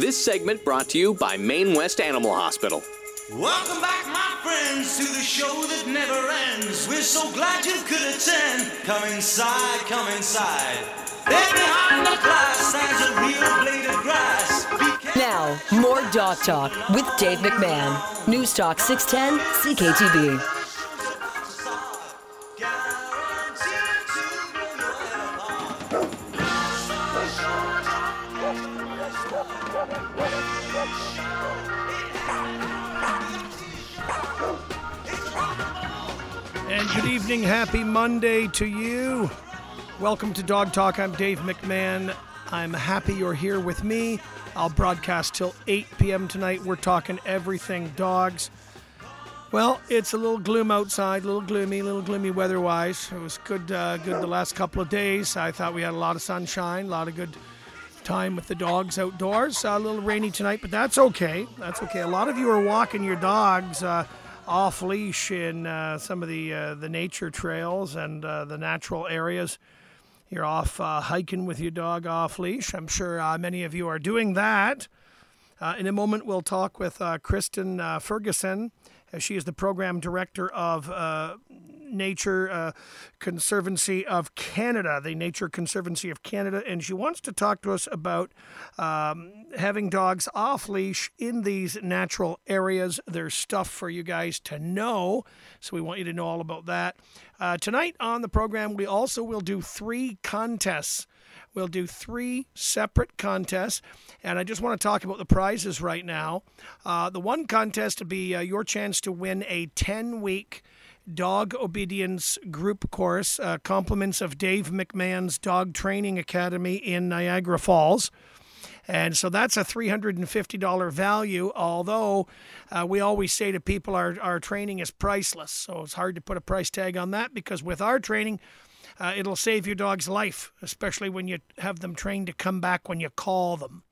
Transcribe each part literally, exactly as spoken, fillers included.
This segment brought to you by Main West Animal Hospital. Welcome back, my friends, to the show that never ends. We're so glad you could attend. Come inside, come inside. There behind the glass stands a real blade of grass. Now, more Dog Talk with Dave McMahon. News Talk six ten C K T B. Good evening. Happy Monday to you. Welcome to Dog Talk. I'm Dave McMahon. I'm happy you're here with me. I'll broadcast till eight p.m. tonight. We're talking everything dogs. Well, it's a little gloom outside, a little gloomy, a little gloomy weather-wise. It was good, uh, good the last couple of days. I thought we had a lot of sunshine, a lot of good time with the dogs outdoors. Uh, a little rainy tonight, but that's okay. That's okay. A lot of you are walking your dogs Uh, off leash in uh, some of the uh, the nature trails and uh, the natural areas. You're off uh, hiking with your dog off leash. I'm sure uh, many of you are doing that. Uh, in a moment, we'll talk with uh, Kristen uh, Ferguson. She is the program director of uh, Nature uh, Conservancy of Canada, the Nature Conservancy of Canada, and she wants to talk to us about um, having dogs off leash in these natural areas. There's stuff for you guys to know, so we want you to know all about that. Uh, tonight on the program, we also will do three contests. We'll do three separate contests, and I just want to talk about the prizes right now. Uh, the one contest would be uh, your chance to win a ten-week dog obedience group course, uh, compliments of Dave McMahon's Dog Training Academy in Niagara Falls. And so that's a three hundred fifty dollars value, although uh, we always say to people our, our training is priceless, so it's hard to put a price tag on that because with our training, Uh, it'll save your dog's life, especially when you have them trained to come back when you call them.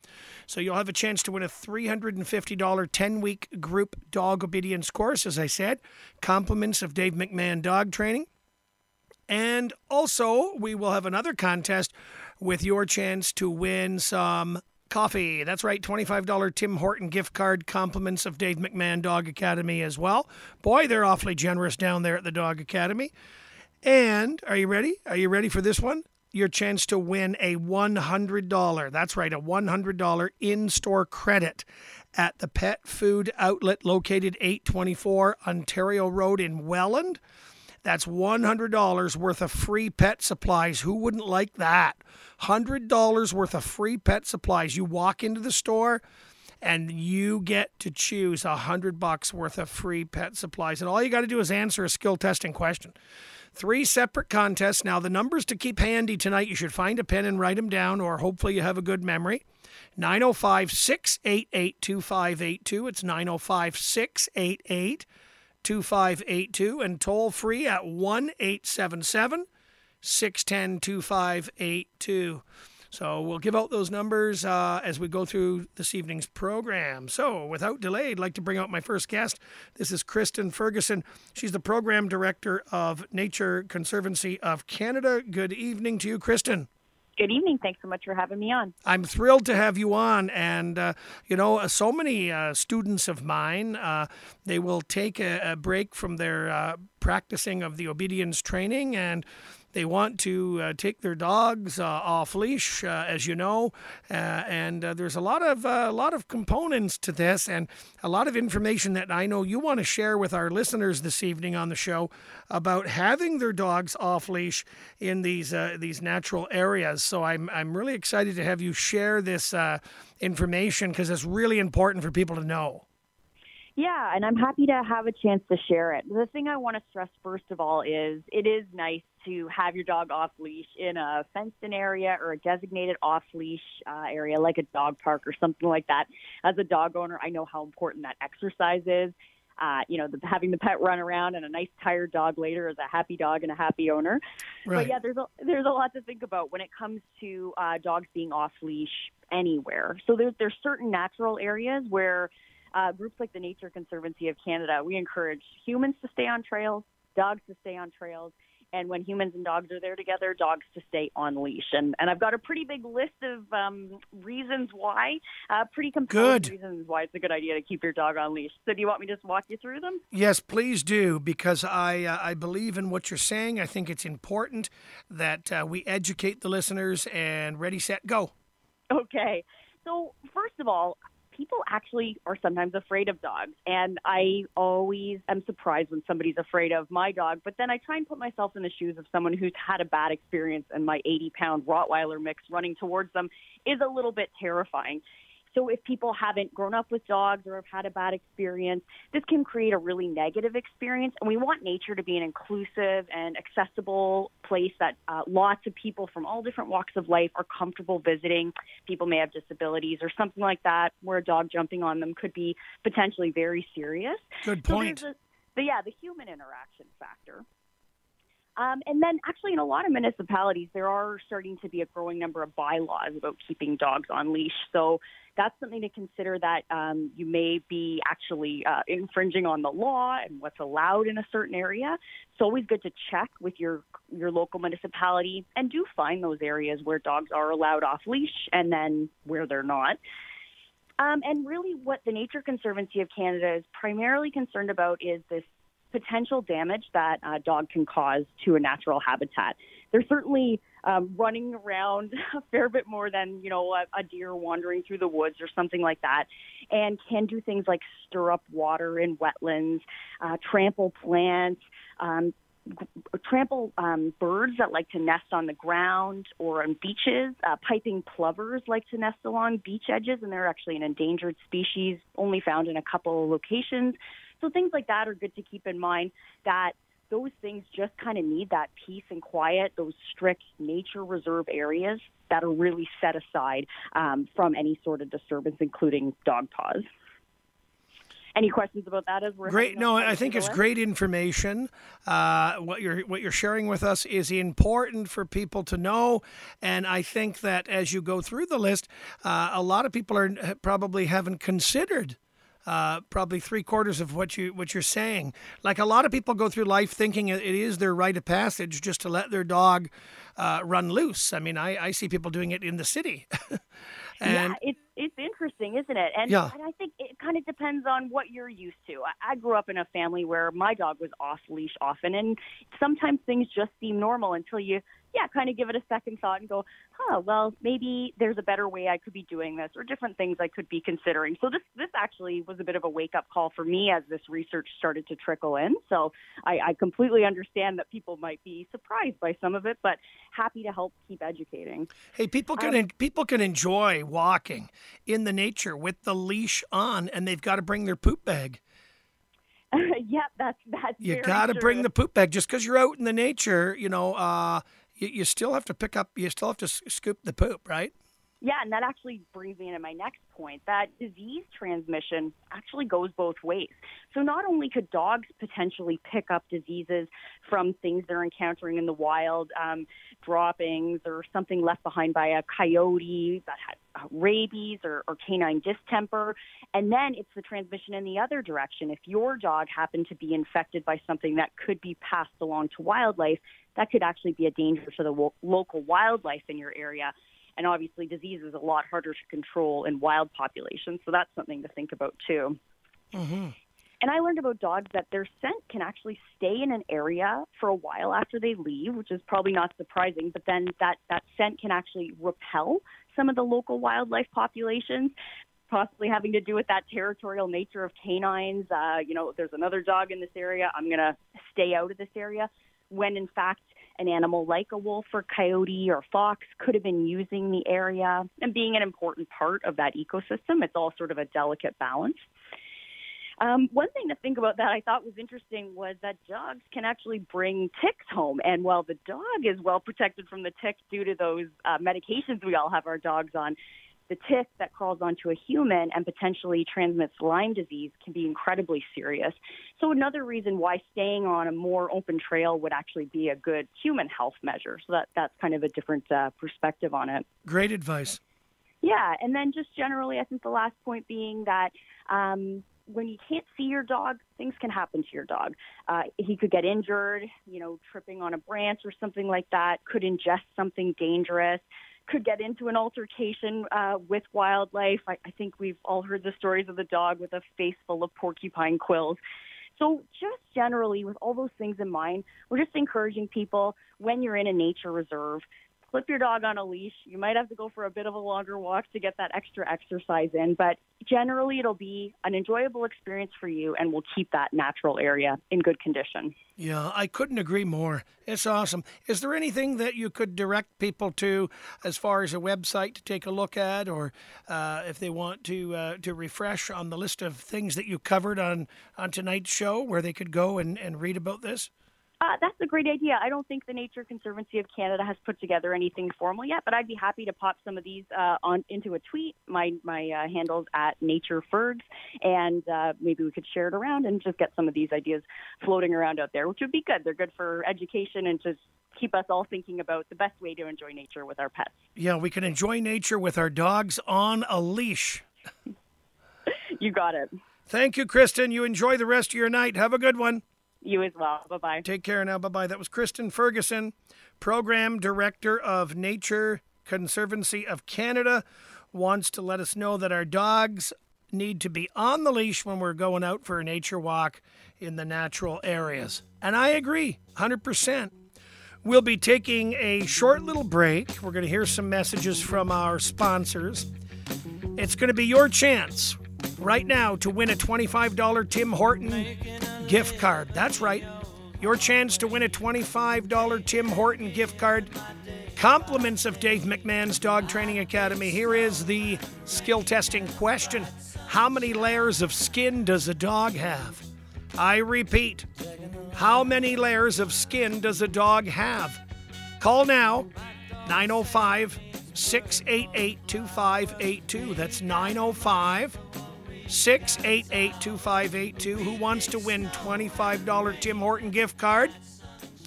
So you'll have a chance to win a three hundred fifty dollars ten-week group dog obedience course, as I said, compliments of Dave McMahon Dog Training. And also, we will have another contest with your chance to win some coffee. That's right, twenty-five dollars Tim Horton gift card, compliments of Dave McMahon Dog Academy as well. Boy, they're awfully generous down there at the Dog Academy. And are you ready? Are you ready for this one? Your chance to win a one hundred dollars. That's right, a one hundred dollars in-store credit at the Pet Food Outlet located eight twenty-four Ontario Road in Welland. That's one hundred dollars worth of free pet supplies. Who wouldn't like that? one hundred dollars worth of free pet supplies. You walk into the store and you get to choose one hundred bucks worth of free pet supplies. And all you got to do is answer a skill testing question. Three separate contests. Now, the numbers to keep handy tonight, you should find a pen and write them down, or hopefully you have a good memory. nine oh five, six eight eight, two five eight two. It's nine oh five, six eight eight, two five eight two. And toll free at one eight seven seven, six one zero, two five eight two. So we'll give out those numbers uh, as we go through this evening's program. So without delay, I'd like to bring out my first guest. This is Kristen Ferguson. She's the Program Director of Nature Conservancy of Canada. Good evening to you, Kristen. Good evening. Thanks so much for having me on. I'm thrilled to have you on. And, uh, you know, so many uh, students of mine, uh, they will take a, a break from their uh, practicing of the obedience training and they want to uh, take their dogs uh, off leash, uh, as you know, uh, and uh, there's a lot of uh, a lot of components to this, and a lot of information that I know you want to share with our listeners this evening on the show about having their dogs off leash in these uh, these natural areas. So I'm I'm really excited to have you share this uh, information because it's really important for people to know. Yeah, and I'm happy to have a chance to share it. The thing I want to stress, first of all, is it is nice to have your dog off leash in a fenced-in area or a designated off leash uh, area like a dog park or something like that. As a dog owner, I know how important that exercise is. Uh, you know, the, having the pet run around and a nice tired dog later is a happy dog and a happy owner. Right. But yeah, there's a, there's a lot to think about when it comes to uh, dogs being off leash anywhere. So there's there's certain natural areas where uh, groups like the Nature Conservancy of Canada, we encourage humans to stay on trails, dogs to stay on trails, and when humans and dogs are there together, dogs to stay on leash. And, and I've got a pretty big list of um, reasons why, uh, pretty compelling good. reasons why it's a good idea to keep your dog on leash. So do you want me to just walk you through them? Yes, please do, because I, uh, I believe in what you're saying. I think it's important that uh, we educate the listeners, and ready, set, go. Okay. So first of all, people actually are sometimes afraid of dogs, and I always am surprised when somebody's afraid of my dog, but then I try and put myself in the shoes of someone who's had a bad experience, and my eighty-pound Rottweiler mix running towards them is a little bit terrifying. So if people haven't grown up with dogs or have had a bad experience, this can create a really negative experience, and we want nature to be an inclusive and accessible place that uh, lots of people from all different walks of life are comfortable visiting. People may have disabilities or something like that, where a dog jumping on them could be potentially very serious. Good point. So there's a, but yeah, the human interaction factor. Um, and then actually in a lot of municipalities, there are starting to be a growing number of bylaws about keeping dogs on leash. So that's something to consider, that um, you may be actually uh, infringing on the law and what's allowed in a certain area. It's always good to check with your, your local municipality, and do find those areas where dogs are allowed off leash and then where they're not. Um, and really what the Nature Conservancy of Canada is primarily concerned about is this potential damage that a dog can cause to a natural habitat. They're certainly um, running around a fair bit more than, you know, a, a deer wandering through the woods or something like that, and can do things like stir up water in wetlands, uh, trample plants, um, trample um, birds that like to nest on the ground or on beaches. Uh, piping plovers like to nest along beach edges, and they're actually an endangered species, only found in a couple of locations. So things like that are good to keep in mind, that those things just kind of need that peace and quiet, those strict nature reserve areas that are really set aside um, from any sort of disturbance, including dog paws. Any questions about that? As we're great, no, I think it's great information. Uh, what you're what you're sharing with us is important for people to know, and I think that as you go through the list, uh, a lot of people are probably haven't considered Uh, probably three quarters of what you what you're saying. Like, a lot of people go through life thinking it is their rite of passage just to let their dog uh, run loose. I mean, I, I see people doing it in the city. and, yeah, it's it's interesting, isn't it? And, yeah. and I think it kind of depends on what you're used to. I, I grew up in a family where my dog was off leash often, and sometimes things just seem normal until you. Yeah, kind of give it a second thought and go, huh, well, maybe there's a better way I could be doing this, or different things I could be considering. So this this actually was a bit of a wake-up call for me as this research started to trickle in. So I, I completely understand that people might be surprised by some of it, but happy to help keep educating. Hey, people can, um, people can enjoy walking in the nature with the leash on, and they've got to bring their poop bag. Yep, that's, that's you got to bring the poop bag. Just because you're out in the nature, you know, uh, you still have to pick up, you still have to scoop the poop, right? Yeah, and that actually brings me into my next point, that disease transmission actually goes both ways. So not only could dogs potentially pick up diseases from things they're encountering in the wild, um, droppings or something left behind by a coyote that had rabies or, or canine distemper, and then it's the transmission in the other direction. If your dog happened to be infected by something that could be passed along to wildlife, that could actually be a danger to the wo- local wildlife in your area. And obviously, disease is a lot harder to control in wild populations, so that's something to think about too. Mm-hmm. And I learned about dogs that their scent can actually stay in an area for a while after they leave, which is probably not surprising, but then that, that scent can actually repel some of the local wildlife populations, possibly having to do with that territorial nature of canines. Uh, you know, there's another dog in this area, I'm going to stay out of this area, when in fact an animal like a wolf or coyote or fox could have been using the area and being an important part of that ecosystem. It's all sort of a delicate balance. Um, one thing to think about that I thought was interesting was that dogs can actually bring ticks home. And while the dog is well protected from the tick due to those uh, medications we all have our dogs on, the tick that crawls onto a human and potentially transmits Lyme disease can be incredibly serious. So another reason why staying on a more open trail would actually be a good human health measure. So that, that's kind of a different uh, perspective on it. Great advice. Yeah. And then just generally, I think the last point being that um, when you can't see your dog, things can happen to your dog. Uh, he could get injured, you know, tripping on a branch or something like that, could ingest something dangerous, could get into an altercation uh, with wildlife. I, I think we've all heard the stories of the dog with a face full of porcupine quills. So just generally, with all those things in mind, we're just encouraging people, when you're in a nature reserve, clip your dog on a leash. You might have to go for a bit of a longer walk to get that extra exercise in, but generally it'll be an enjoyable experience for you and we'll keep that natural area in good condition. Yeah, I couldn't agree more. It's awesome. Is there anything that you could direct people to as far as a website to take a look at, or uh, if they want to uh, to refresh on the list of things that you covered on, on tonight's show, where they could go and, and read about this? Uh, that's a great idea. I don't think the Nature Conservancy of Canada has put together anything formal yet, but I'd be happy to pop some of these uh, on into a tweet. My my uh, handle's at NatureFergs, and uh, maybe we could share it around and just get some of these ideas floating around out there, which would be good. They're good for education and just keep us all thinking about the best way to enjoy nature with our pets. Yeah, we can enjoy nature with our dogs on a leash. You got it. Thank you, Kristen. You enjoy the rest of your night. Have a good one. You as well. Bye-bye. Take care now. Bye-bye. That was Kristen Ferguson, Program Director of Nature Conservancy of Canada, wants to let us know that our dogs need to be on the leash when we're going out for a nature walk in the natural areas. And I agree, one hundred percent. We'll be taking a short little break. We're going to hear some messages from our sponsors. It's going to be your chance right now to win a twenty-five dollars Tim Horton gift card. That's right. Your chance to win a twenty-five dollars Tim Horton gift card. Compliments of Dave McMahon's Dog Training Academy. Here is the skill testing question. How many layers of skin does a dog have? I repeat, how many layers of skin does a dog have? Call now, nine oh five, six eight eight, two five eight two. That's nine oh five, six eight eight, two five eight two. Who wants to win twenty-five dollars Tim Horton gift card?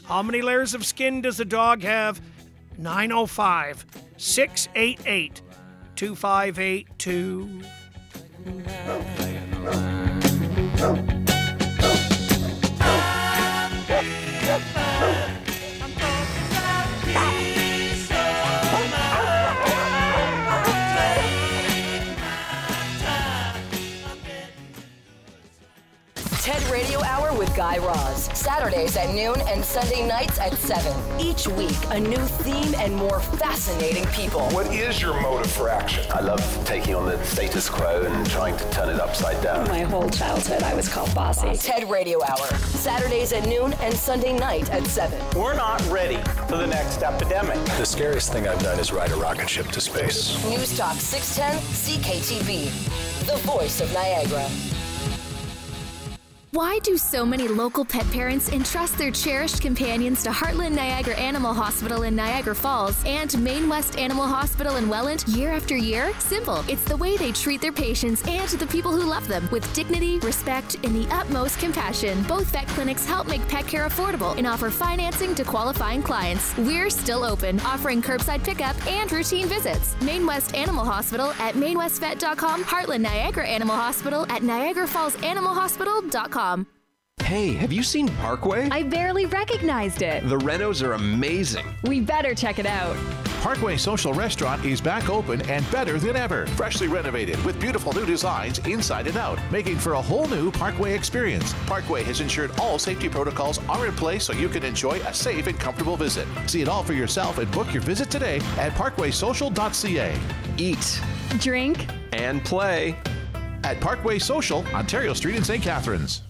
How many layers of skin does a dog have? nine oh five, six eight eight, two five eight two. TED Radio Hour with Guy Raz. Saturdays at noon and Sunday nights at seven. Each week, a new theme and more fascinating people. What is your motive for action? I love taking on the status quo and trying to turn it upside down. My whole childhood, I was called bossy. TED Radio Hour. Saturdays at noon and Sunday night at seven. We're not ready for the next epidemic. The scariest thing I've done is ride a rocket ship to space. News Talk six ten C K T B. The voice of Niagara. Why do so many local pet parents entrust their cherished companions to Heartland Niagara Animal Hospital in Niagara Falls and Main West Animal Hospital in Welland year after year? Simple. It's the way they treat their patients and the people who love them with dignity, respect, and the utmost compassion. Both vet clinics help make pet care affordable and offer financing to qualifying clients. We're still open, offering curbside pickup and routine visits. Main West Animal Hospital at main west vet dot com, Heartland Niagara Animal Hospital at niagara falls animal hospital dot com. Hey, have you seen Parkway? I barely recognized it. The renos are amazing. We better check it out. Parkway Social Restaurant is back open and better than ever. Freshly renovated with beautiful new designs inside and out, making for a whole new Parkway experience. Parkway has ensured all safety protocols are in place so you can enjoy a safe and comfortable visit. See it all for yourself and book your visit today at parkway social dot c a. Eat, drink, and play at Parkway Social, Ontario Street in Saint Catharines.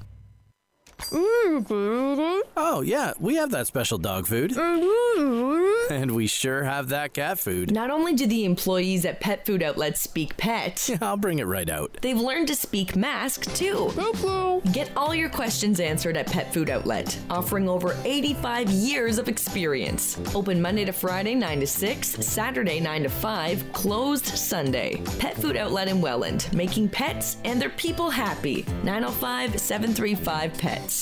Oh, yeah, we have that special dog food. And we sure have that cat food. Not only do the employees at Pet Food Outlet speak pet, I'll bring it right out. They've learned to speak mask, too. Hello. Get all your questions answered at Pet Food Outlet, offering over eighty-five years of experience. Open Monday to Friday, nine to six, Saturday, nine to five, closed Sunday. Pet Food Outlet in Welland, making pets and their people happy. nine oh five, seven three five, PETS.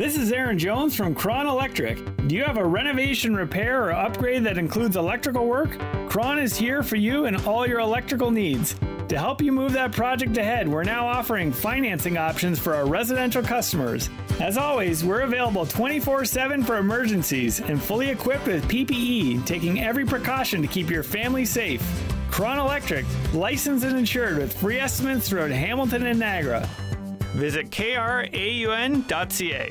This is Aaron Jones from Kraun Electric. Do you have a renovation, repair, or upgrade that includes electrical work? Kraun is here for you and all your electrical needs. To help you move that project ahead, we're now offering financing options for our residential customers. As always, we're available twenty-four seven for emergencies and fully equipped with P P E, taking every precaution to keep your family safe. Kraun Electric, licensed and insured with free estimates throughout Hamilton and Niagara. Visit kraun dot c a.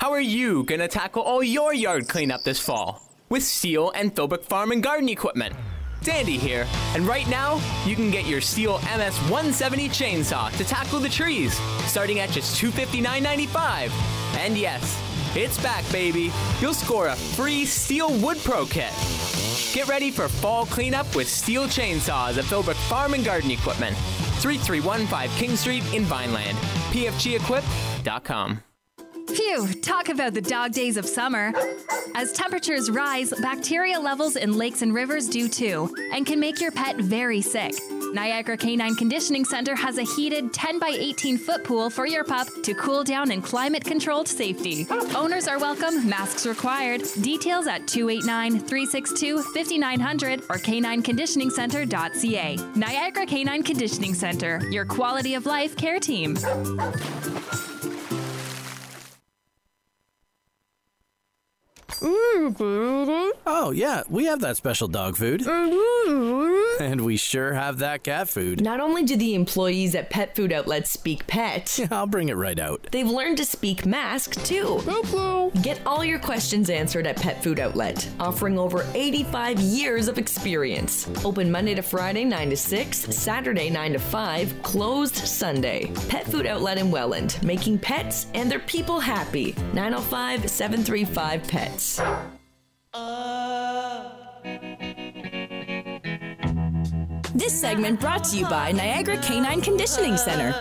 How are you going to tackle all your yard cleanup this fall? With Stihl and Philbrook Farm and Garden Equipment. Dandy here, and right now, you can get your Stihl M S one seventy chainsaw to tackle the trees, starting at just two hundred fifty-nine dollars and ninety-five cents. And yes, it's back, baby. You'll score a free Stihl Wood Pro kit. Get ready for fall cleanup with Stihl chainsaws at Philbrook Farm and Garden Equipment, three three one five King Street in Vineland, p f g equip dot com. Phew, talk about the dog days of summer. As temperatures rise, bacteria levels in lakes and rivers do too, and can make your pet very sick. Niagara Canine Conditioning Centre has a heated ten by eighteen foot pool for your pup to cool down in climate-controlled safety. Owners are welcome, masks required. Details at two eight nine, three six two, five nine zero zero or canine conditioning centre dot c a. Niagara Canine Conditioning Centre, your quality of life care team. Oh, yeah, we have that special dog food. And we sure have that cat food. Not only do the employees at Pet Food Outlet speak pet, I'll bring it right out. They've learned to speak mask, too. Hello. Get all your questions answered at Pet Food Outlet, offering over eighty-five years of experience. Open Monday to Friday, nine to six, Saturday, nine to five, closed Sunday. Pet Food Outlet in Welland, making pets and their people happy. nine oh five, seven three five, pets. Uh. This segment brought to you by Niagara Canine Conditioning Centre.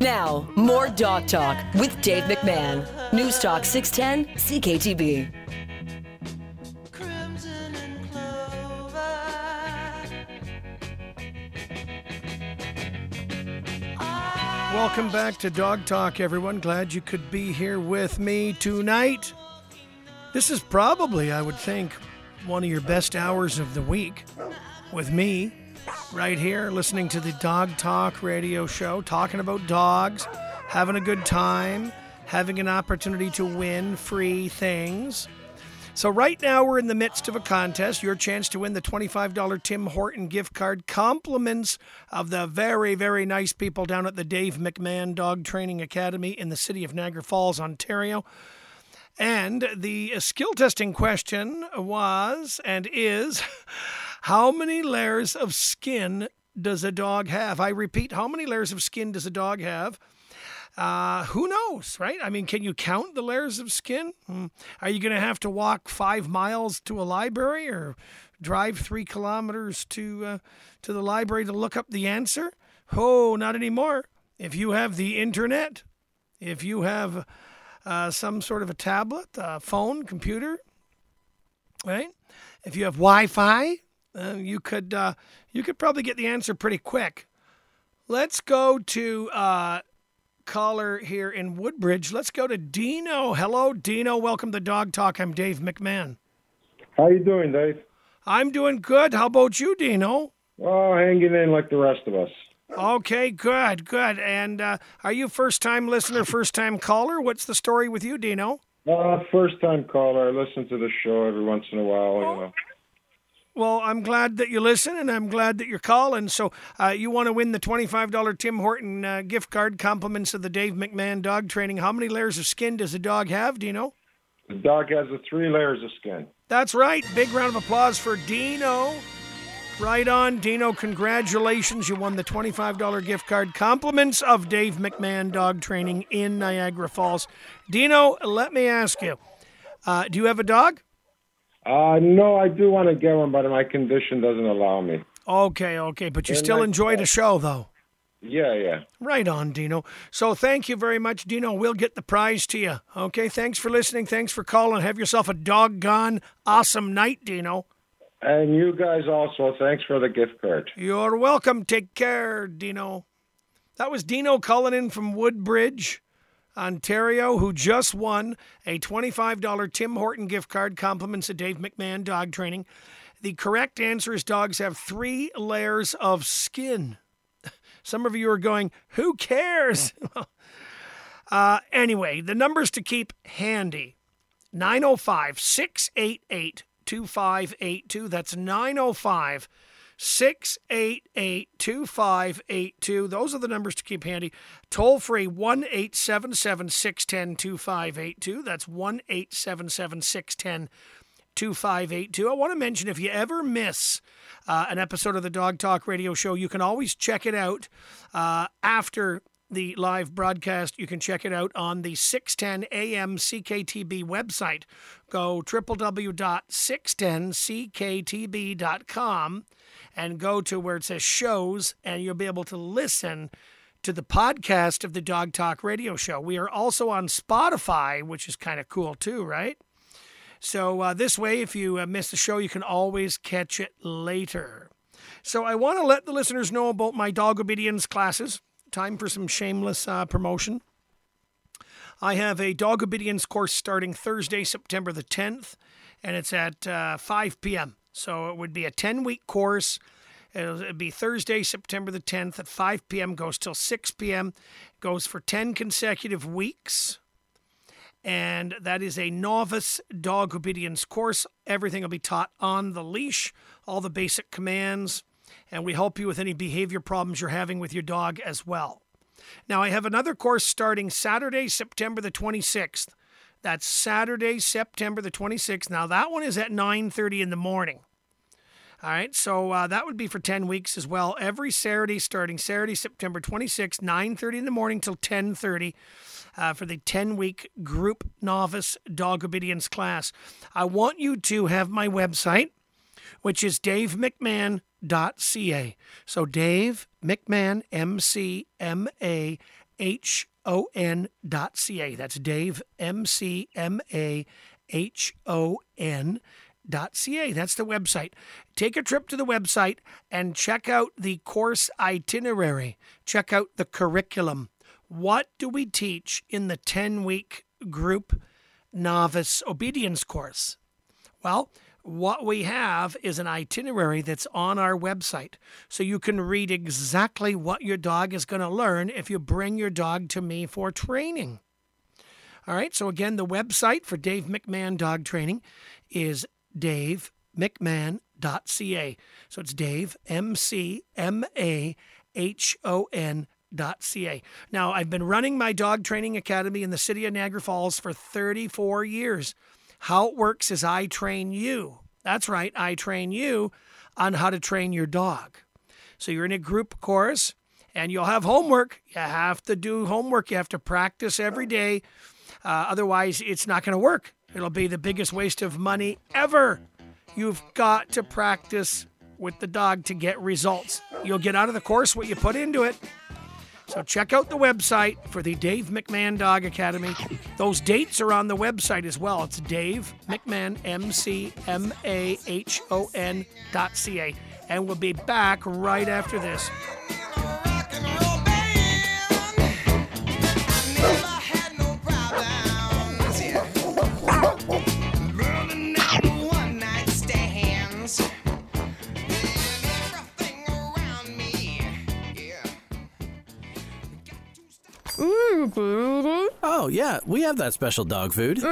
Now, more Dog Talk with Dave McMahon. News Talk six ten C K T B. Welcome back to Dog Talk, everyone. Glad you could be here with me tonight. This is probably, I would think, one of your best hours of the week with me right here, listening to the Dog Talk radio show, talking about dogs, having a good time, having an opportunity to win free things. So right now we're in the midst of a contest. Your chance to win the twenty-five dollars Tim Horton gift card. Compliments of the very, very nice people down at the Dave McMahon Dog Training Academy in the city of Niagara Falls, Ontario. And the skill testing question was and is, how many layers of skin does a dog have? I repeat, how many layers of skin does a dog have? Uh, who knows, right? I mean, can you count the layers of skin? Are you going to have to walk five miles to a library or drive three kilometers to uh, to the library to look up the answer? Oh, not anymore. If you have the internet, if you have uh, some sort of a tablet, uh, phone, computer, right? If you have Wi-Fi, uh, you could uh, you could probably get the answer pretty quick. Let's go to... Uh, caller here in Woodbridge. Let's go to Dino. Hello, Dino. Welcome to Dog Talk. I'm Dave McMahon. How you doing, Dave? I'm doing good. How about you, Dino? Oh, hanging in like the rest of us. Okay, good, good. And uh, are you first-time listener, first-time caller? What's the story with you, Dino? Uh, first-time caller. I listen to the show every once in a while, oh. you know. Well, I'm glad that you listen, and I'm glad that you're calling. So uh, you want to win the twenty-five dollars Tim Horton uh, gift card, compliments of the Dave McMahon Dog Training. How many layers of skin does a dog have, Dino? The dog has a three layers of skin. That's right. Big round of applause for Dino. Right on, Dino. Congratulations. You won the twenty-five dollars gift card, compliments of Dave McMahon Dog Training in Niagara Falls. Dino, let me ask you, uh, do you have a dog? Uh, no, I do want to get one, but my condition doesn't allow me. Okay, okay, but you and still I, enjoy the show, though. Yeah, yeah. Right on, Dino. So thank you very much, Dino. We'll get the prize to you. Okay, thanks for listening. Thanks for calling. Have yourself a doggone awesome night, Dino. And you guys also, thanks for the gift card. You're welcome. Take care, Dino. That was Dino Cullinan from Woodbridge, Ontario, who just won a twenty-five dollars Tim Horton gift card, compliments of Dave McMahon Dog Training. The correct answer is dogs have three layers of skin. Some of you are going, who cares? uh, anyway, the numbers to keep handy. nine oh five, six eight eight, two five eight two. That's nine oh five, six eight eight, two five eight two. Those are the numbers to keep handy. Toll free, one eight seven seven, six one zero, two five eight two. That's one eight seven seven, six one zero, two five eight two. I want to mention, if you ever miss uh, an episode of the Dog Talk Radio Show, you can always check it out uh, after the live broadcast. You can check it out on the six ten A M C K T B website. Go w w w dot six ten c k t b dot com and go to where it says shows, and you'll be able to listen to the podcast of the Dog Talk Radio Show. We are also on Spotify, which is kind of cool too, right? So uh, this way, if you uh, miss the show, you can always catch it later. So I want to let the listeners know about my dog obedience classes. Time for some shameless uh, promotion. I have a dog obedience course starting Thursday, September the tenth, and it's at uh, five p.m. So it would be a ten-week course. It'll, it'll be Thursday, September the tenth at five p.m., goes till six p.m., goes for ten consecutive weeks, and that is a novice dog obedience course. Everything will be taught on the leash, all the basic commands, and we help you with any behavior problems you're having with your dog as well. Now, I have another course starting Saturday, September the twenty-sixth. That's Saturday, September the twenty-sixth. Now, that one is at nine thirty in the morning. All right, so uh, that would be for ten weeks as well. Every Saturday, starting Saturday, September twenty-sixth, nine thirty in the morning till ten thirty uh, for the ten-week group novice dog obedience class. I want you to have my website, which is dave mcmahon dot c a. So Dave McMahon, M C M A H O N dot C A. That's Dave, M C M A H O N dot C A. That's the website. Take a trip to the website and check out the course itinerary. Check out the curriculum. What do we teach in the ten-week group novice obedience course? Well, what we have is an itinerary that's on our website, so you can read exactly what your dog is going to learn if you bring your dog to me for training. All right, so again, the website for Dave McMahon Dog Training is dave mcmahon dot c a. So it's Dave, M C M A H O N dot C A. Now, I've been running my dog training academy in the city of Niagara Falls for thirty-four years. How it works is I train you. That's right, I train you on how to train your dog. So you're in a group course, and you'll have homework. You have to do homework. You have to practice every day. Uh, otherwise, it's not going to work. It'll be the biggest waste of money ever. You've got to practice with the dog to get results. You'll get out of the course what you put into it. So check out the website for the Dave McMahon Dog Academy. Those dates are on the website as well. It's Dave McMahon, M C M A H O N dot C A. And we'll be back right after this. Oh, yeah, we have that special dog food.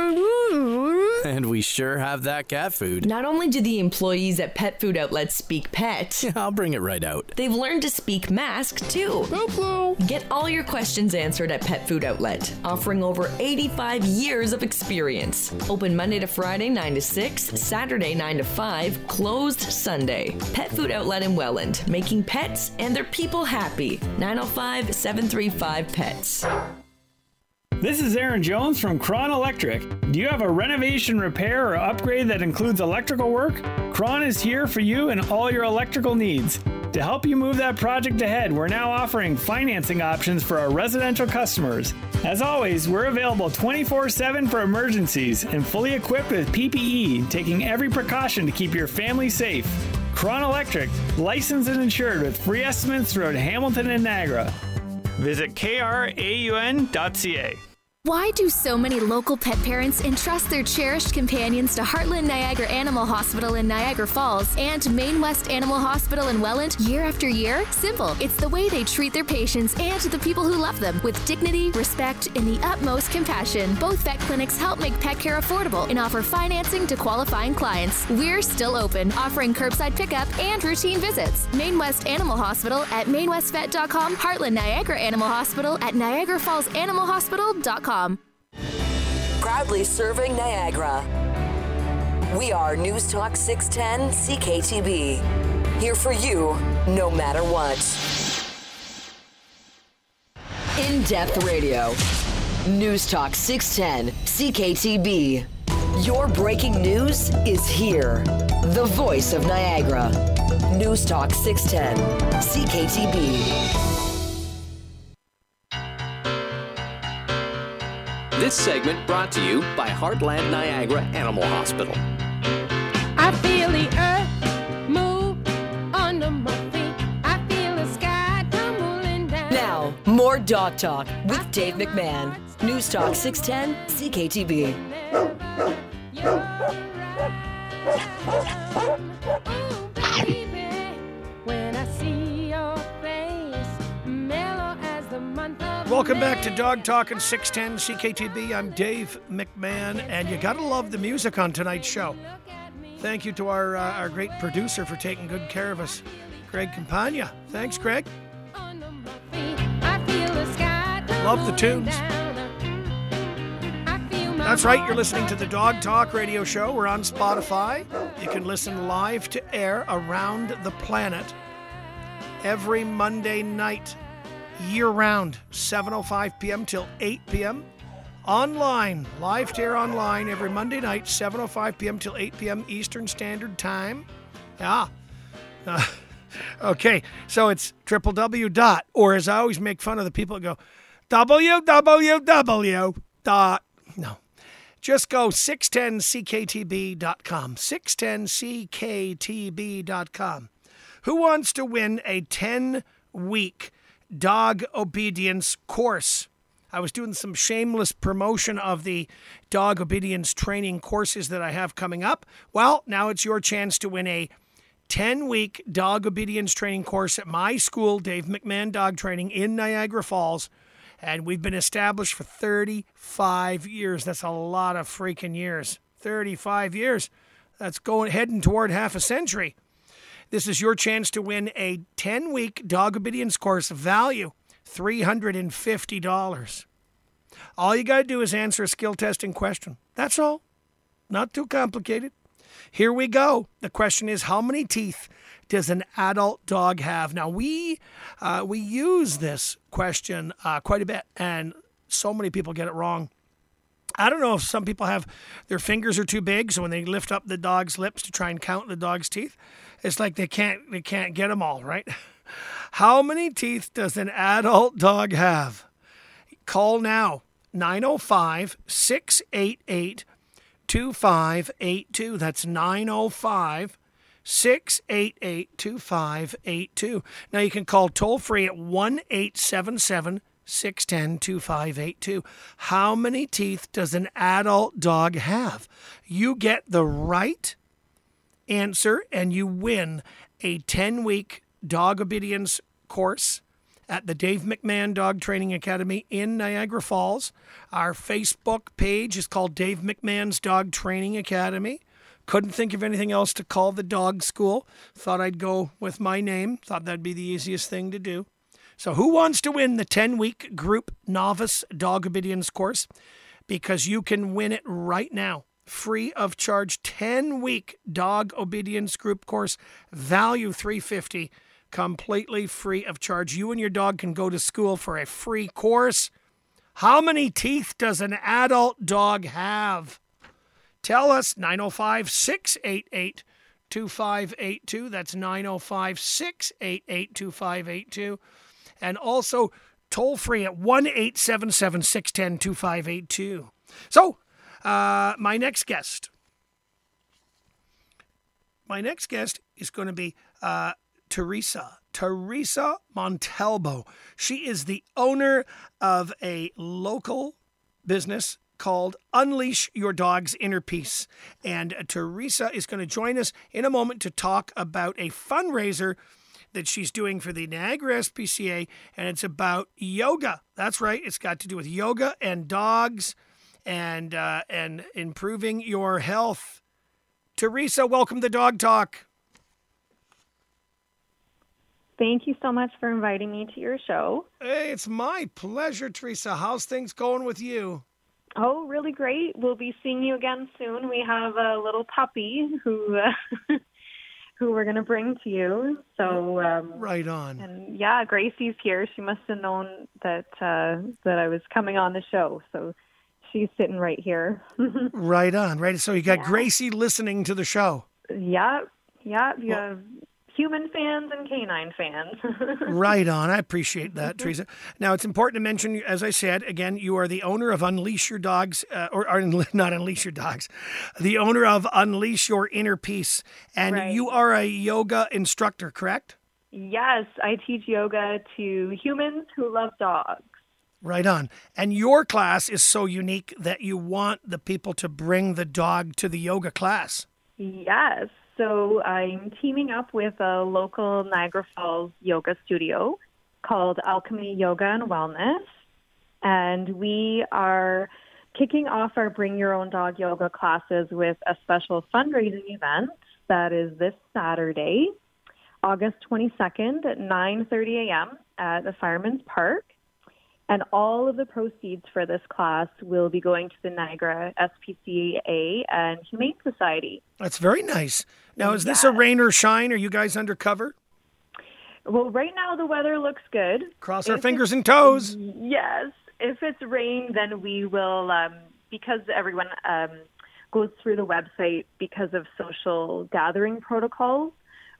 And we sure have that cat food. Not only do the employees at Pet Food Outlet speak pet, I'll bring it right out. They've learned to speak mask, too. Hello. Get all your questions answered at Pet Food Outlet, offering over eighty-five years of experience. Open Monday to Friday, nine to six, Saturday, nine to five, closed Sunday. Pet Food Outlet in Welland, making pets and their people happy. nine oh five, seven three five, P E T S. This is Aaron Jones from Kraun Electric. Do you have a renovation, repair, or upgrade that includes electrical work? Kraun is here for you and all your electrical needs. To help you move that project ahead, we're now offering financing options for our residential customers. As always, we're available twenty-four seven for emergencies and fully equipped with P P E, taking every precaution to keep your family safe. Kraun Electric, licensed and insured with free estimates throughout Hamilton and Niagara. Visit K R A U N dot C A. Why do so many local pet parents entrust their cherished companions to Heartland Niagara Animal Hospital in Niagara Falls and Main West Animal Hospital in Welland year after year? Simple. It's the way they treat their patients and the people who love them with dignity, respect, and the utmost compassion. Both vet clinics help make pet care affordable and offer financing to qualifying clients. We're Stihl open, offering curbside pickup and routine visits. Main West Animal Hospital at main west vet dot com, Heartland Niagara Animal Hospital at niagara falls animal hospital dot com. Proudly serving Niagara. We are News Talk six ten C K T B. Here for you, no matter what. In-depth radio. News Talk six ten C K T B. Your breaking news is here. The voice of Niagara. News Talk six ten C K T B. This segment brought to you by Heartland Niagara Animal Hospital. I feel the earth move under my feet. I feel the sky tumbling down. Now, more Dog Talk with Dave McMahon. News Talk six ten C K T B. Ooh, baby, when I see your face, mellow as the month of Welcome back to Dog Talk and six ten C K T B. I'm Dave McMahon, and you gotta love the music on tonight's show. Thank you to our uh, our great producer for taking good care of us, Greg Campagna. Thanks, Greg. Love the tunes. That's right, you're listening to the Dog Talk radio show. We're on Spotify. You can listen live to air around the planet every Monday night, year-round, seven oh five p.m. till eight p.m. Online, live to air online every Monday night, seven oh five p.m. till eight p.m. Eastern Standard Time. Ah, uh, okay, so it's triple W dot, or as I always make fun of the people that go, www dot, no, just go six ten C K T B dot com, six ten C K T B dot com. Who wants to win a ten-week dog obedience course? I was doing some shameless promotion of the dog obedience training courses that I have coming up. Well, now it's your chance to win a ten-week dog obedience training course at my school, Dave McMahon Dog Training in Niagara Falls. And we've been established for thirty-five years. That's a lot of freaking years. thirty-five years. That's going heading toward half a century. This is your chance to win a ten-week dog obedience course value three hundred fifty dollars. All you got to do is answer a skill testing question. That's all. Not too complicated. Here we go. The question is, how many teeth does an adult dog have? Now, we uh, we use this question uh, quite a bit, and so many people get it wrong. I don't know if some people have their fingers are too big, so when they lift up the dog's lips to try and count the dog's teeth, it's like they can't they can't get them all, right? How many teeth does an adult dog have? Call now, nine oh five, six eight eight, two five eight two. That's nine oh five, six eight eight, two five eight two. Now you can call toll-free at one eight seven seven, six one zero, two five eight two. How many teeth does an adult dog have? You get the right answer and you win a ten-week dog obedience course at the Dave McMahon Dog Training Academy in Niagara Falls. Our Facebook page is called Dave McMahon's Dog Training Academy. Couldn't think of anything else to call the dog school. Thought I'd go with my name. Thought that'd be the easiest thing to do. So who wants to win the ten-week group novice dog obedience course? Because you can win it right now. Free of charge, ten-week dog obedience group course, value three hundred fifty dollars, completely free of charge. You and your dog can go to school for a free course. How many teeth does an adult dog have? Tell us, nine oh five, six eight eight, two five eight two. That's nine oh five, six eight eight, two five eight two. And also toll-free at one eight seven seven, six one zero, two five eight two. So, uh, my next guest. My next guest is going to be uh, Teresa, Teresa Montalbo. She is the owner of a local business called Unleash Your Dog's Inner Peace. And uh, Teresa is going to join us in a moment to talk about a fundraiser that she's doing for the Niagara S P C A, and it's about yoga. That's right. It's got to do with yoga and dogs and uh, and improving your health. Teresa, welcome to Dog Talk. Thank you so much for inviting me to your show. Hey, it's my pleasure, Teresa. How's things going with you? Oh, really great. We'll be seeing you again soon. We have a little puppy who uh, who we're going to bring to you. So um, right on. And yeah, Gracie's here. She must have known that uh, that I was coming on the show. So she's sitting right here. Right on. Right. So you got yeah. Gracie listening to the show. Yeah. Yeah. You well, have human fans and canine fans. Right on. I appreciate that, Teresa. Now, it's important to mention, as I said, again, you are the owner of Unleash Your Dogs, uh, or, or not Unleash Your Dogs, the owner of Unleash Your Inner Peace. And right. you are a yoga instructor, correct? Yes. I teach yoga to humans who love dogs. Right on. And your class is so unique that you want the people to bring the dog to the yoga class. Yes. So I'm teaming up with a local Niagara Falls yoga studio called Alchemy Yoga and Wellness. And we are kicking off our Bring Your Own Dog yoga classes with a special fundraising event that is this Saturday, August twenty-second at nine thirty a.m. at the Fireman's Park. And all of the proceeds for this class will be going to the Niagara S P C A and Humane Society. That's very nice. Now, is yeah. this a rain or shine? Are you guys undercover? Well, right now the weather looks good. Cross if our fingers and toes. Yes. If it's rain, then we will, um, because everyone um, goes through the website because of social gathering protocols,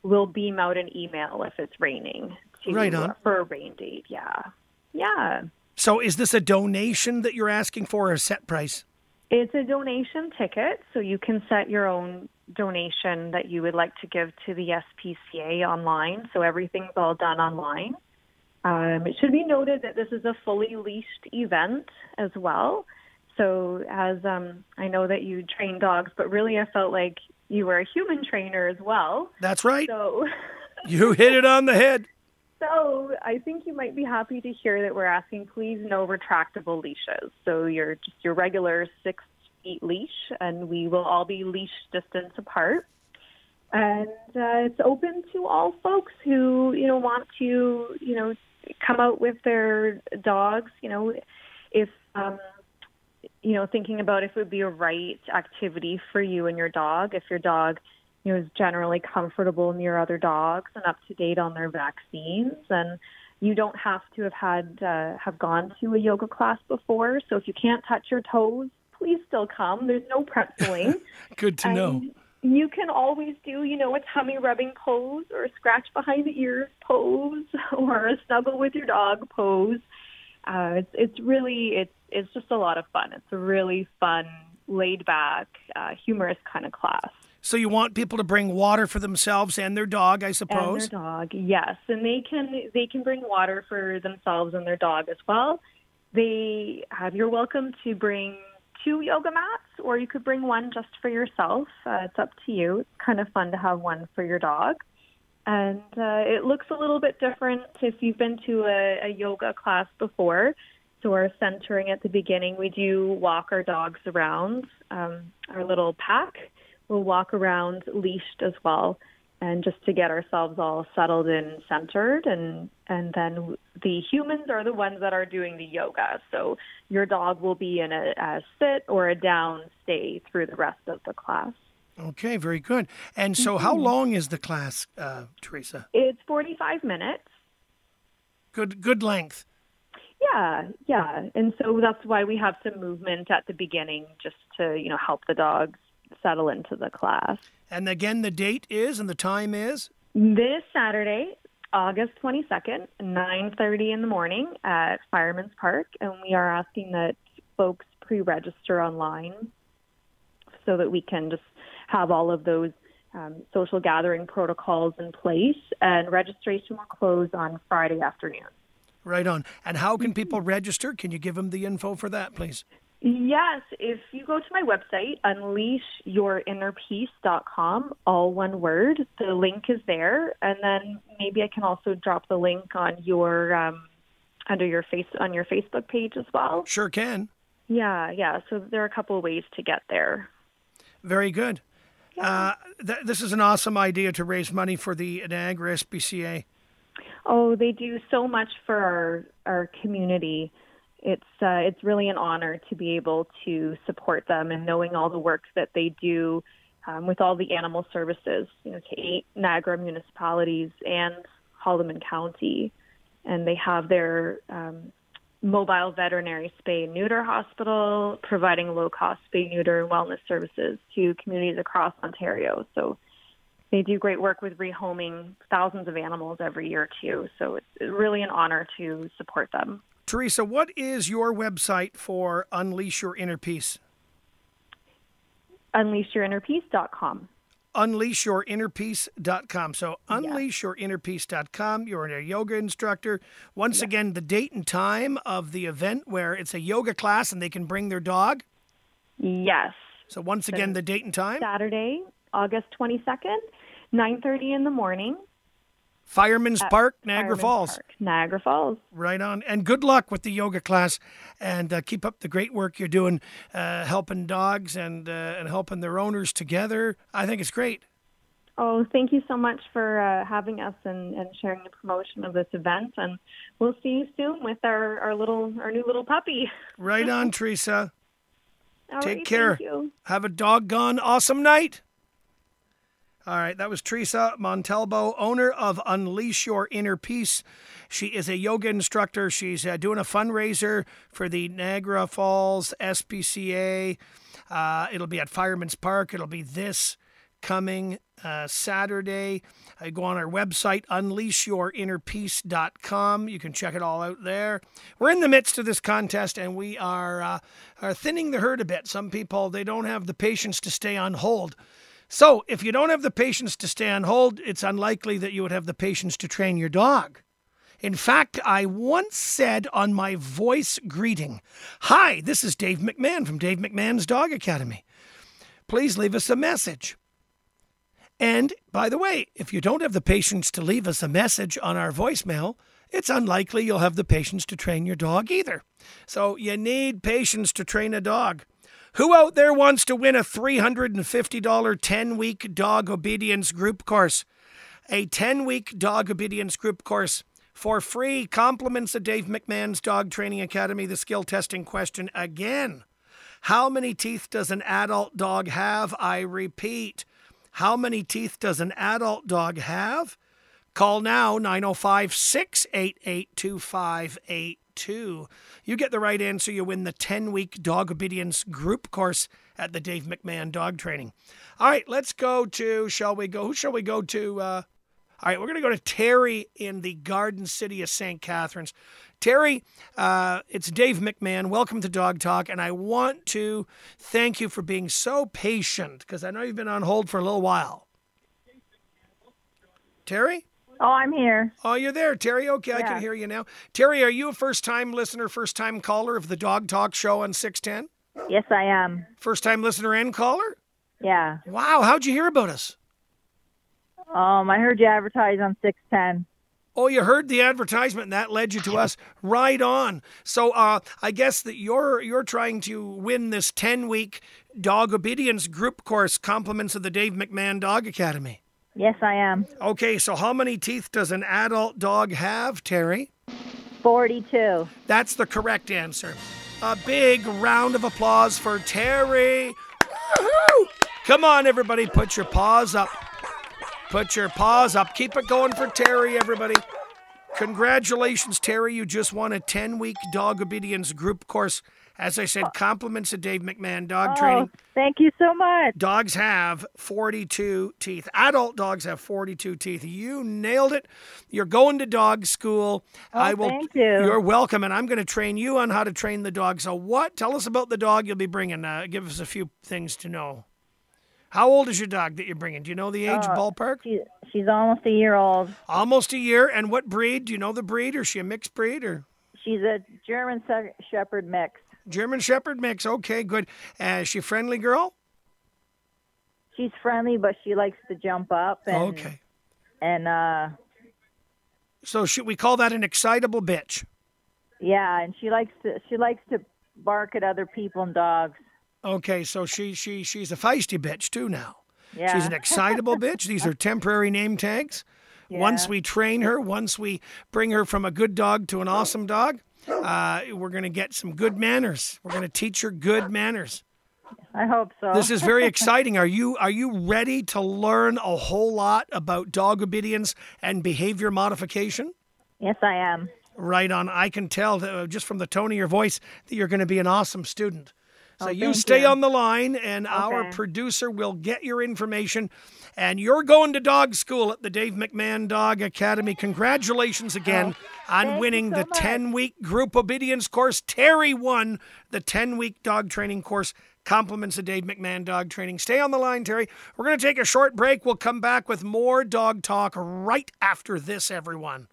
we'll beam out an email if it's raining. To, right on. For a rain date, yeah. Yeah. So is this a donation that you're asking for or a set price? It's a donation ticket, so you can set your own donation that you would like to give to the S P C A online. So everything's all done online. Um, it should be noted that this is a fully leashed event as well. So as um, I know that you train dogs, but really I felt like you were a human trainer as well. That's right. So you hit it on the head. So I think you might be happy to hear that we're asking, please, no retractable leashes. So your just your regular six feet leash, and we will all be leash distance apart. And uh, it's open to all folks who, you know, want to, you know, come out with their dogs, you know, if, um, you know, thinking about if it would be a right activity for you and your dog, if your dog you know, is generally comfortable near other dogs and up to date on their vaccines. And you don't have to have had uh, have gone to a yoga class before. So if you can't touch your toes, please still come. There's no pretzeling. Good to and know. You can always do, you know, a tummy rubbing pose or a scratch behind the ears pose or a snuggle with your dog pose. Uh, it's it's really it's it's just a lot of fun. It's a really fun, laid back, uh, humorous kind of class. So you want people to bring water for themselves and their dog, I suppose. And their dog, yes, and they can they can bring water for themselves and their dog as well. They have you're welcome to bring two yoga mats, or you could bring one just for yourself. Uh, it's up to you. It's kind of fun to have one for your dog, and uh, it looks a little bit different if you've been to a, a yoga class before. So our centering at the beginning, we do walk our dogs around um, our little pack. We'll walk around leashed as well, and just to get ourselves all settled and centered. And, and then the humans are the ones that are doing the yoga. So your dog will be in a, a sit or a down stay through the rest of the class. Okay, very good. And so mm-hmm. how long is the class, uh, Teresa? It's forty-five minutes. Good, good length. Yeah, yeah. And so that's why we have some movement at the beginning just to, you know, help the dogs settle into the class. And again, the date is and the time is? This Saturday, August twenty-second, nine thirty in the morning at Fireman's Park. And we are asking that folks pre-register online so that we can just have all of those um, social gathering protocols in place, and registration will close on Friday afternoon. Right on. And how can people register? Can you give them the info for that, please? Yes. If you go to my website, unleash your inner peace dot com, all one word, the link is there. And then maybe I can also drop the link on your um, under your face on your Facebook page as well. Sure can. Yeah, yeah. So there are a couple of ways to get there. Very good. Yeah. Uh, th- this is an awesome idea to raise money for the Niagara S P C A. Oh, they do so much for our, our community. It's uh, it's really an honor to be able to support them, and knowing all the work that they do um, with all the animal services, you know, to eight Niagara municipalities and Haldimand County. And they have their um, mobile veterinary spay and neuter hospital, providing low-cost spay, neuter, and wellness services to communities across Ontario. So they do great work with rehoming thousands of animals every year, too. So it's really an honor to support them. Teresa, what is your website for Unleash Your Inner Peace? unleash your inner peace dot com. unleash your inner peace dot com. So unleash your inner peace dot com. You're a yoga instructor. Once yes. again, the date and time of the event, where it's a yoga class and they can bring their dog? Yes. So once so again, the date and time? Saturday, August twenty-second, nine thirty in the morning. Fireman's At Park, Niagara Fireman's Falls. Park, Niagara Falls. Right on. And good luck with the yoga class, and uh, keep up the great work you're doing, uh, helping dogs and uh, and helping their owners together. I think it's great. Oh, thank you so much for uh, having us and, and sharing the promotion of this event. And we'll see you soon with our, our little our new little puppy. Right on, Teresa. All Take right, care. Thank you. Have a doggone awesome night. All right, that was Teresa Montalbo, owner of Unleash Your Inner Peace. She is a yoga instructor. She's uh, doing a fundraiser for the Niagara Falls S P C A. Uh, it'll be at Fireman's Park. It'll be this coming uh, Saturday. I go on our website, unleash your inner peace dot com. You can check it all out there. We're in the midst of this contest, and we are, uh, are thinning the herd a bit. Some people, they don't have the patience to stay on hold. So if you don't have the patience to stay on hold, it's unlikely that you would have the patience to train your dog. In fact, I once said on my voice greeting, "Hi, this is Dave McMahon from Dave McMahon's Dog Academy. Please leave us a message." And by the way, if you don't have the patience to leave us a message on our voicemail, it's unlikely you'll have the patience to train your dog either. So you need patience to train a dog. Who out there wants to win a three hundred fifty dollars ten-week dog obedience group course? A ten-week dog obedience group course for free. Compliments of Dave McMahon's Dog Training Academy. The skill testing question again. How many teeth does an adult dog have? I repeat, how many teeth does an adult dog have? Call now, nine oh five, six eight eight, two five eight. Two. You get the right answer, you win the ten-week dog obedience group course at the Dave McMahon Dog Training. All right, let's go to, shall we go, who shall we go to? Uh, all right, we're going to go to Terry in the Garden City of Saint Catharines. Terry, uh, it's Dave McMahon. Welcome to Dog Talk, and I want to thank you for being so patient, because I know you've been on hold for a little while. Terry? Oh, I'm here. Oh, you're there, Terry. Okay, yeah. I can hear you now. Terry, are you a first-time listener, first-time caller of the Dog Talk show on six ten? Yes, I am. First-time listener and caller? Yeah. Wow, how'd you hear about us? Um, I heard you advertise on six ten. Oh, you heard the advertisement, and that led you to us. Right on. So uh, I guess that you're you're trying to win this ten-week dog obedience group course, compliments of the Dave McMahon Dog Academy. Yes, I am. Okay, so how many teeth does an adult dog have, Terry? forty-two. That's the correct answer. A big round of applause for Terry. Woo-hoo! Come on, everybody, put your paws up. Put your paws up. Keep it going for Terry, everybody. Congratulations, Terry. You just won a ten-week dog obedience group course. As I said, compliments to Dave McMahon Dog oh, Training. Thank you so much. Dogs have forty-two teeth. Adult dogs have forty-two teeth. You nailed it. You're going to dog school. Oh, I will, thank you. You're welcome, and I'm going to train you on how to train the dog. So what? Tell us about the dog you'll be bringing. Uh, give us a few things to know. How old is your dog that you're bringing? Do you know the age, uh, ballpark? She, she's almost a year old. Almost a year. And what breed? Do you know the breed? Or is she a mixed breed? Or? She's a German Shepherd mix. German Shepherd mix. Okay, good. Uh, is she a friendly girl? She's friendly, but she likes to jump up. And, okay. And, uh... so should we call that an excitable bitch? Yeah, and she likes to she likes to bark at other people and dogs. Okay, so she she she's a feisty bitch too now. Yeah. She's an excitable bitch. These are temporary name tags. Yeah. Once we train her, once we bring her from a good dog to an awesome dog, uh, we're going to get some good manners. We're going to teach her good manners. I hope so. This is very exciting. Are you are you ready to learn a whole lot about dog obedience and behavior modification? Yes, I am. Right on. I can tell that just from the tone of your voice that you're going to be an awesome student. So oh, you stay you. on the line, and okay. our producer will get your information. And you're going to dog school at the Dave McMahon Dog Academy. Congratulations again oh, on winning so the ten-week group obedience course. Terry won the ten-week dog training course. Compliments to Dave McMahon Dog Training. Stay on the line, Terry. We're going to take a short break. We'll come back with more dog talk right after this, everyone.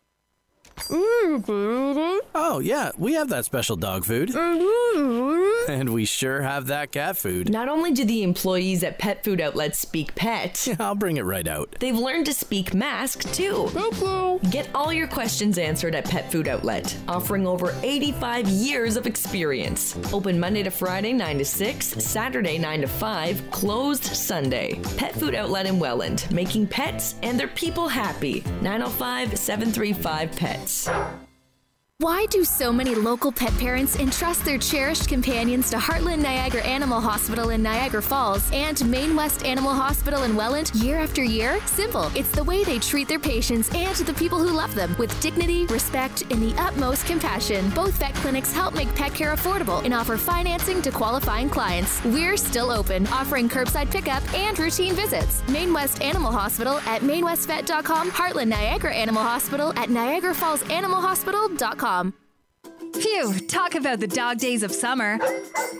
Oh, yeah, we have that special dog food. And we sure have that cat food. Not only do the employees at Pet Food Outlet speak pet, I'll bring it right out. They've learned to speak mask, too. Hello. Get all your questions answered at Pet Food Outlet, offering over eighty-five years of experience. Open Monday to Friday, nine to six, Saturday, nine to five, closed Sunday. Pet Food Outlet in Welland, making pets and their people happy. nine oh five, seven three five, pets. Why do so many local pet parents entrust their cherished companions to Heartland Niagara Animal Hospital in Niagara Falls and Main West Animal Hospital in Welland year after year? Simple. It's the way they treat their patients and the people who love them with dignity, respect, and the utmost compassion. Both vet clinics help make pet care affordable and offer financing to qualifying clients. We're still open, offering curbside pickup and routine visits. Main West Animal Hospital at main west vet dot com, Heartland Niagara Animal Hospital at niagara falls animal hospital dot com. Phew, talk about the dog days of summer.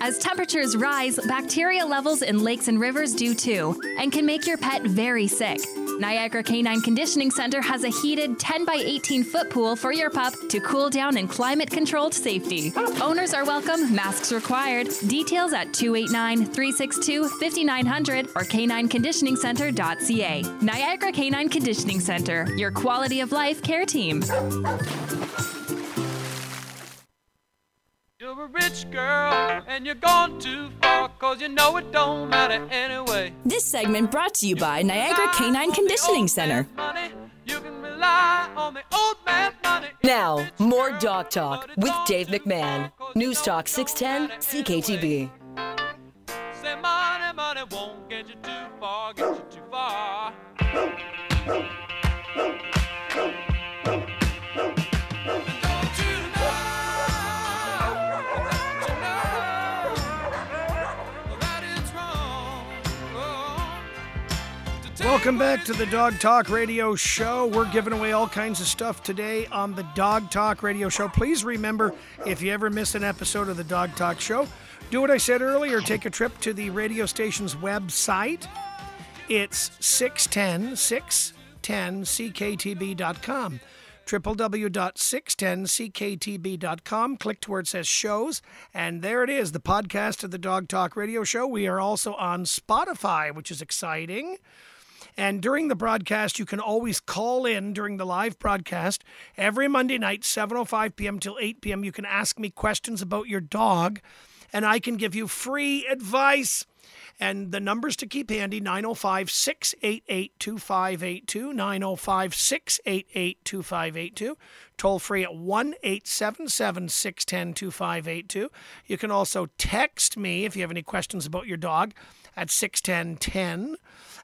As temperatures rise, bacteria levels in lakes and rivers do too, and can make your pet very sick. Niagara Canine Conditioning Centre has a heated ten by eighteen foot pool for your pup to cool down in climate-controlled safety. Owners are welcome, masks required. Details at two eight nine, three six two, five nine zero zero or canine conditioning centre dot c a. Niagara Canine Conditioning Centre, your quality of life care team. You're a rich girl, and you're gone too far, 'cause you know it don't matter anyway. This segment brought to you by Niagara Canine Conditioning Centre. Now, more Dog Talk with Dave McMahon. News Talk six ten, C K T B. Say money, money won't get you too far, get you too far. Welcome back to the Dog Talk Radio Show. We're giving away all kinds of stuff today on the Dog Talk Radio Show. Please remember, if you ever miss an episode of the Dog Talk Show, do what I said earlier. Take a trip to the radio station's website. It's six ten, six ten, C K T B dot com. w w w dot six ten c k t b dot com. Click to where it says shows, and there it is, the podcast of the Dog Talk Radio Show. We are also on Spotify, which is exciting. And during the broadcast, you can always call in during the live broadcast. Every Monday night, seven oh five p.m. till eight p.m., you can ask me questions about your dog, and I can give you free advice. And the numbers to keep handy, nine oh five, six eight eight, two five eight two, nine oh five, six eight eight, two five eight two, toll free at one eight seven seven, six one zero, two five eight two. You can also text me if you have any questions about your dog at six ten ten.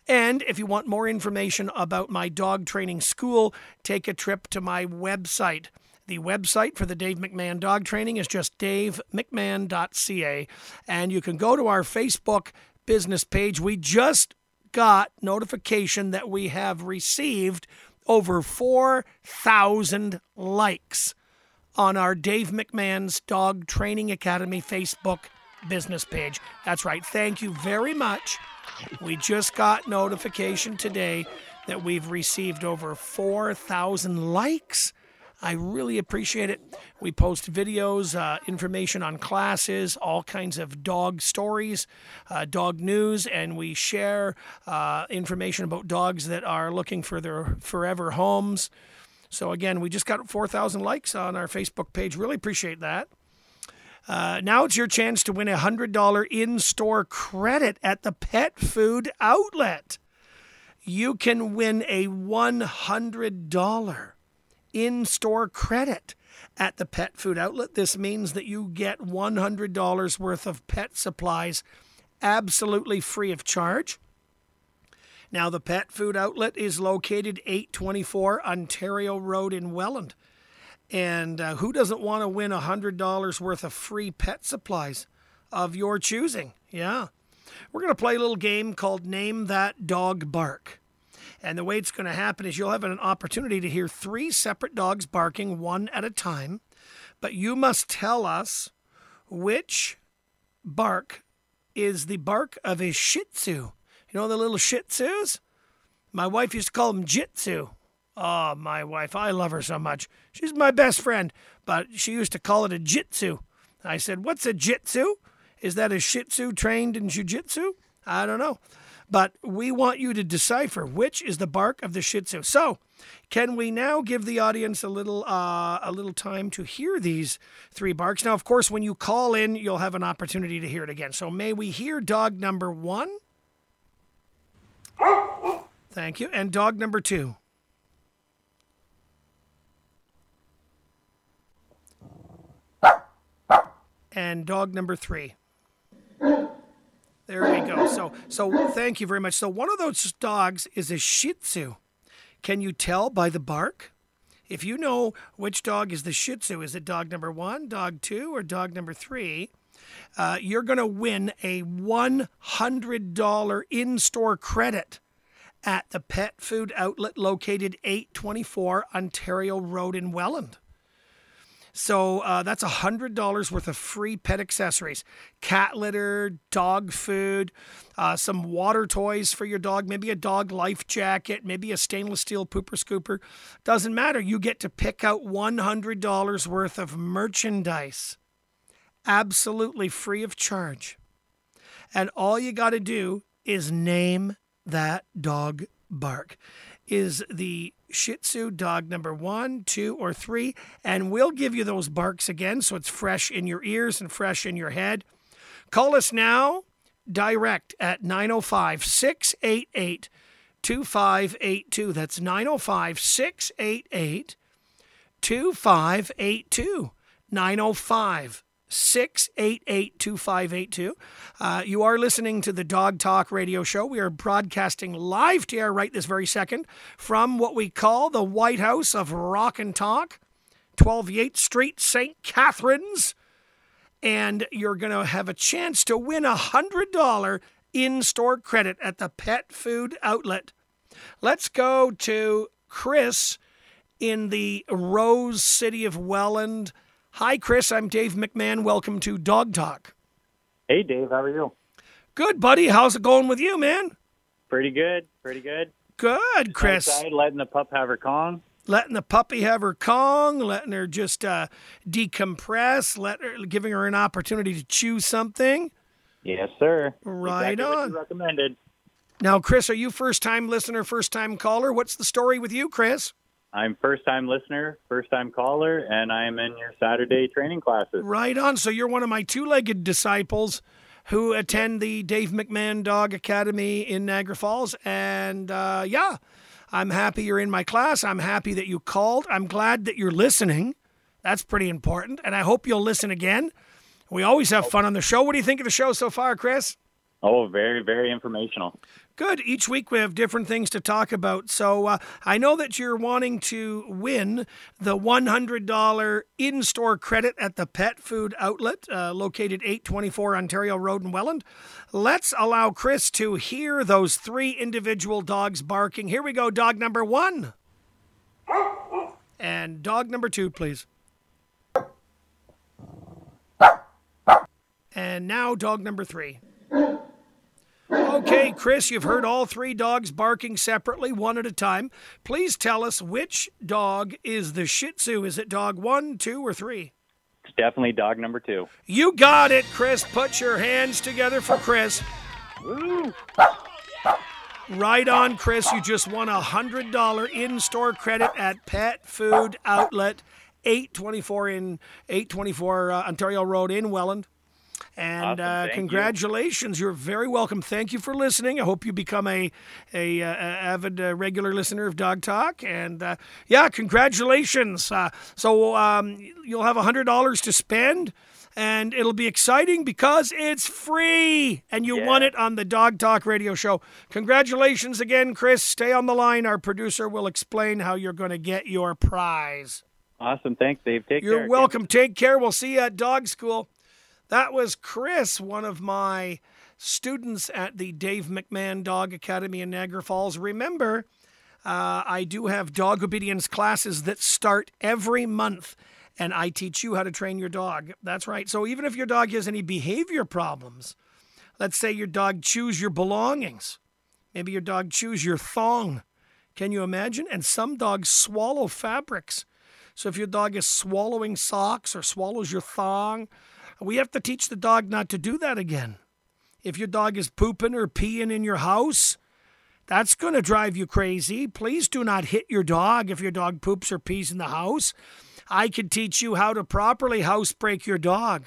And if you want more information about my dog training school, take a trip to my website. The website for the Dave McMahon Dog Training is just dave mcmahon dot c a. And you can go to our Facebook business page. We just got notification that we have received over four thousand likes on our Dave McMahon's Dog Training Academy Facebook business page. That's right. Thank you very much. We just got notification today that we've received over four thousand likes. I really appreciate it. We post videos, uh, information on classes, all kinds of dog stories, uh, dog news, and we share uh, information about dogs that are looking for their forever homes. So again, we just got four thousand likes on our Facebook page. Really appreciate that. Uh, now it's your chance to win a one hundred dollars in-store credit at the Pet Food Outlet. You can win a one hundred dollars in-store credit at the Pet Food Outlet. This means that you get one hundred dollars worth of pet supplies absolutely free of charge. Now, the Pet Food Outlet is located eight twenty-four Ontario Road in Welland. And uh, who doesn't want to win one hundred dollars worth of free pet supplies of your choosing? Yeah. We're going to play a little game called Name That Dog Bark. And the way it's going to happen is you'll have an opportunity to hear three separate dogs barking one at a time. But you must tell us which bark is the bark of a Shih Tzu. You know the little Shih Tzus? My wife used to call them Jitsu. Oh, my wife. I love her so much. She's my best friend. But she used to call it a Jitsu. I said, what's a Jitsu? Is that a Shih Tzu trained in jiu-jitsu? I don't know. But we want you to decipher which is the bark of the Shih Tzu. So can we now give the audience a little uh, a little time to hear these three barks? Now, of course, when you call in, you'll have an opportunity to hear it again. So may we hear dog number one? Thank you. And dog number two? And dog number three. There we go. So, so thank you very much. So one of those dogs is a Shih Tzu. Can you tell by the bark? If you know which dog is the Shih Tzu, is it dog number one, dog two, or dog number three? Uh, you're going to win a one hundred dollars in-store credit at the Pet Food Outlet located eight twenty-four Ontario Road in Welland. So uh, that's one hundred dollars worth of free pet accessories, cat litter, dog food, uh, some water toys for your dog, maybe a dog life jacket, maybe a stainless steel pooper scooper. Doesn't matter. You get to pick out one hundred dollars worth of merchandise, absolutely free of charge. And all you got to do is name that dog bark. Is the Shih Tzu dog number one, two, or three? And we'll give you those barks again so it's fresh in your ears and fresh in your head. Call us now direct at nine oh five, six eight eight, two five eight two. That's nine oh five, six eight eight, two five eight two. nine oh five, six eight eight, two five eight two. Uh, you are listening to the Dog Talk Radio Show. We are broadcasting live to air right this very second from what we call the White House of Rock and Talk, twelve eighth Street, Saint Catharines. And you're going to have a chance to win a one hundred dollars in-store credit at the Pet Food Outlet. Let's go to Chris in the Rose City of Welland. Hi, Chris. I'm Dave McMahon. Welcome to Dog Talk. Hey, Dave. How are you? Good, buddy. How's it going with you, man? Pretty good. Pretty good. Good, Chris. Outside, letting the pup have her Kong. Letting the puppy have her Kong. Letting her just uh, decompress. Let her, giving her an opportunity to chew something. Yes, sir. Right exactly on. What you recommended. Now, Chris, are you first-time listener, first-time caller? What's the story with you, Chris? I'm first-time listener, first-time caller, and I'm in your Saturday training classes. Right on. So you're one of my two-legged disciples who attend the Dave McMahon Dog Academy in Niagara Falls. And, uh, yeah, I'm happy you're in my class. I'm happy that you called. I'm glad that you're listening. That's pretty important. And I hope you'll listen again. We always have fun on the show. What do you think of the show so far, Chris? Oh, very, very informational. Good. Each week we have different things to talk about. So uh, I know that you're wanting to win the one hundred dollars in-store credit at the Pet Food Outlet uh, located eight twenty-four Ontario Road in Welland. Let's allow Chris to hear those three individual dogs barking. Here we go. Dog number one. And dog number two, please. And now no dog number three. Okay, Chris, you've heard all three dogs barking separately, one at a time. Please tell us which dog is the Shih Tzu. Is it dog one, two, or three? It's definitely dog number two. You got it, Chris. Put your hands together for Chris. Woo! Right on, Chris. You just won a one hundred dollars in-store credit at Pet Food Outlet, eight twenty-four in eight twenty-four uh, Ontario Road in Welland. And awesome. uh, congratulations. You. You're very welcome. Thank you for listening. I hope you become a, a, a avid uh, regular listener of Dog Talk. And, uh, yeah, congratulations. Uh, so um, you'll have one hundred dollars to spend, and it'll be exciting because it's free, and you yeah. won it on the Dog Talk radio show. Congratulations again, Chris. Stay on the line. Our producer will explain how you're going to get your prize. Awesome. Thanks, Dave. Take you're care. You're welcome. Thanks. Take care. We'll see you at dog school. That was Chris, one of my students at the Dave McMahon Dog Academy in Niagara Falls. Remember, uh, I do have dog obedience classes that start every month, and I teach you how to train your dog. That's right. So even if your dog has any behavior problems, let's say your dog chews your belongings. Maybe your dog chews your thong. Can you imagine? And some dogs swallow fabrics. So if your dog is swallowing socks or swallows your thong, we have to teach the dog not to do that again. If your dog is pooping or peeing in your house, that's going to drive you crazy. Please do not hit your dog if your dog poops or pees in the house. I can teach you how to properly housebreak your dog.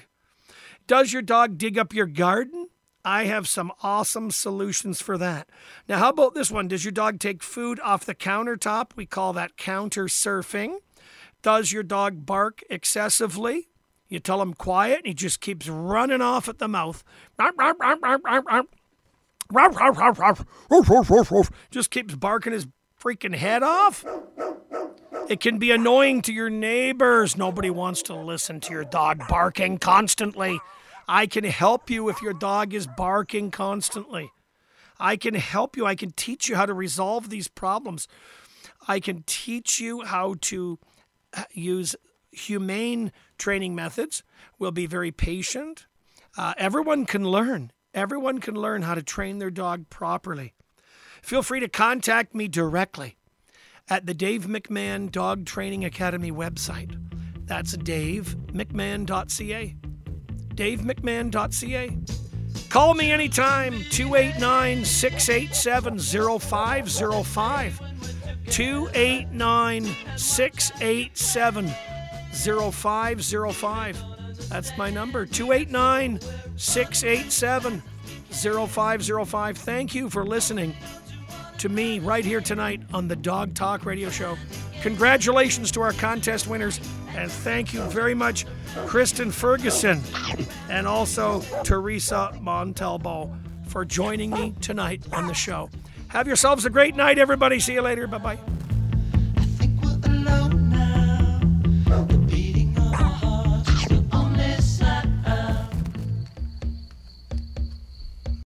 Does your dog dig up your garden? I have some awesome solutions for that. Now, how about this one? Does your dog take food off the countertop? We call that counter surfing. Does your dog bark excessively? You tell him quiet, and he just keeps running off at the mouth. Just keeps barking his freaking head off. It can be annoying to your neighbors. Nobody wants to listen to your dog barking constantly. I can help you if your dog is barking constantly. I can help you. I can teach you how to resolve these problems. I can teach you how to use humane training methods. We'll be very patient. Uh, everyone can learn. Everyone can learn how to train their dog properly. Feel free to contact me directly at the Dave McMahon Dog Training Academy website. That's dave mcmahon dot c a. dave mcmahon dot c a. Call me anytime, two eight nine, six eight seven, zero five zero five. two eight nine, six eight seven, zero five zero five. zero five zero five. That's my number, two eight nine, six eight seven, zero five zero five. Thank you for listening to me right here tonight on the Dog Talk Radio Show. Congratulations to our contest winners, and thank you very much, Kristen Ferguson and also Teresa Montalbo, for joining me tonight on the show. Have yourselves a great night, everybody. See you later. Bye-bye.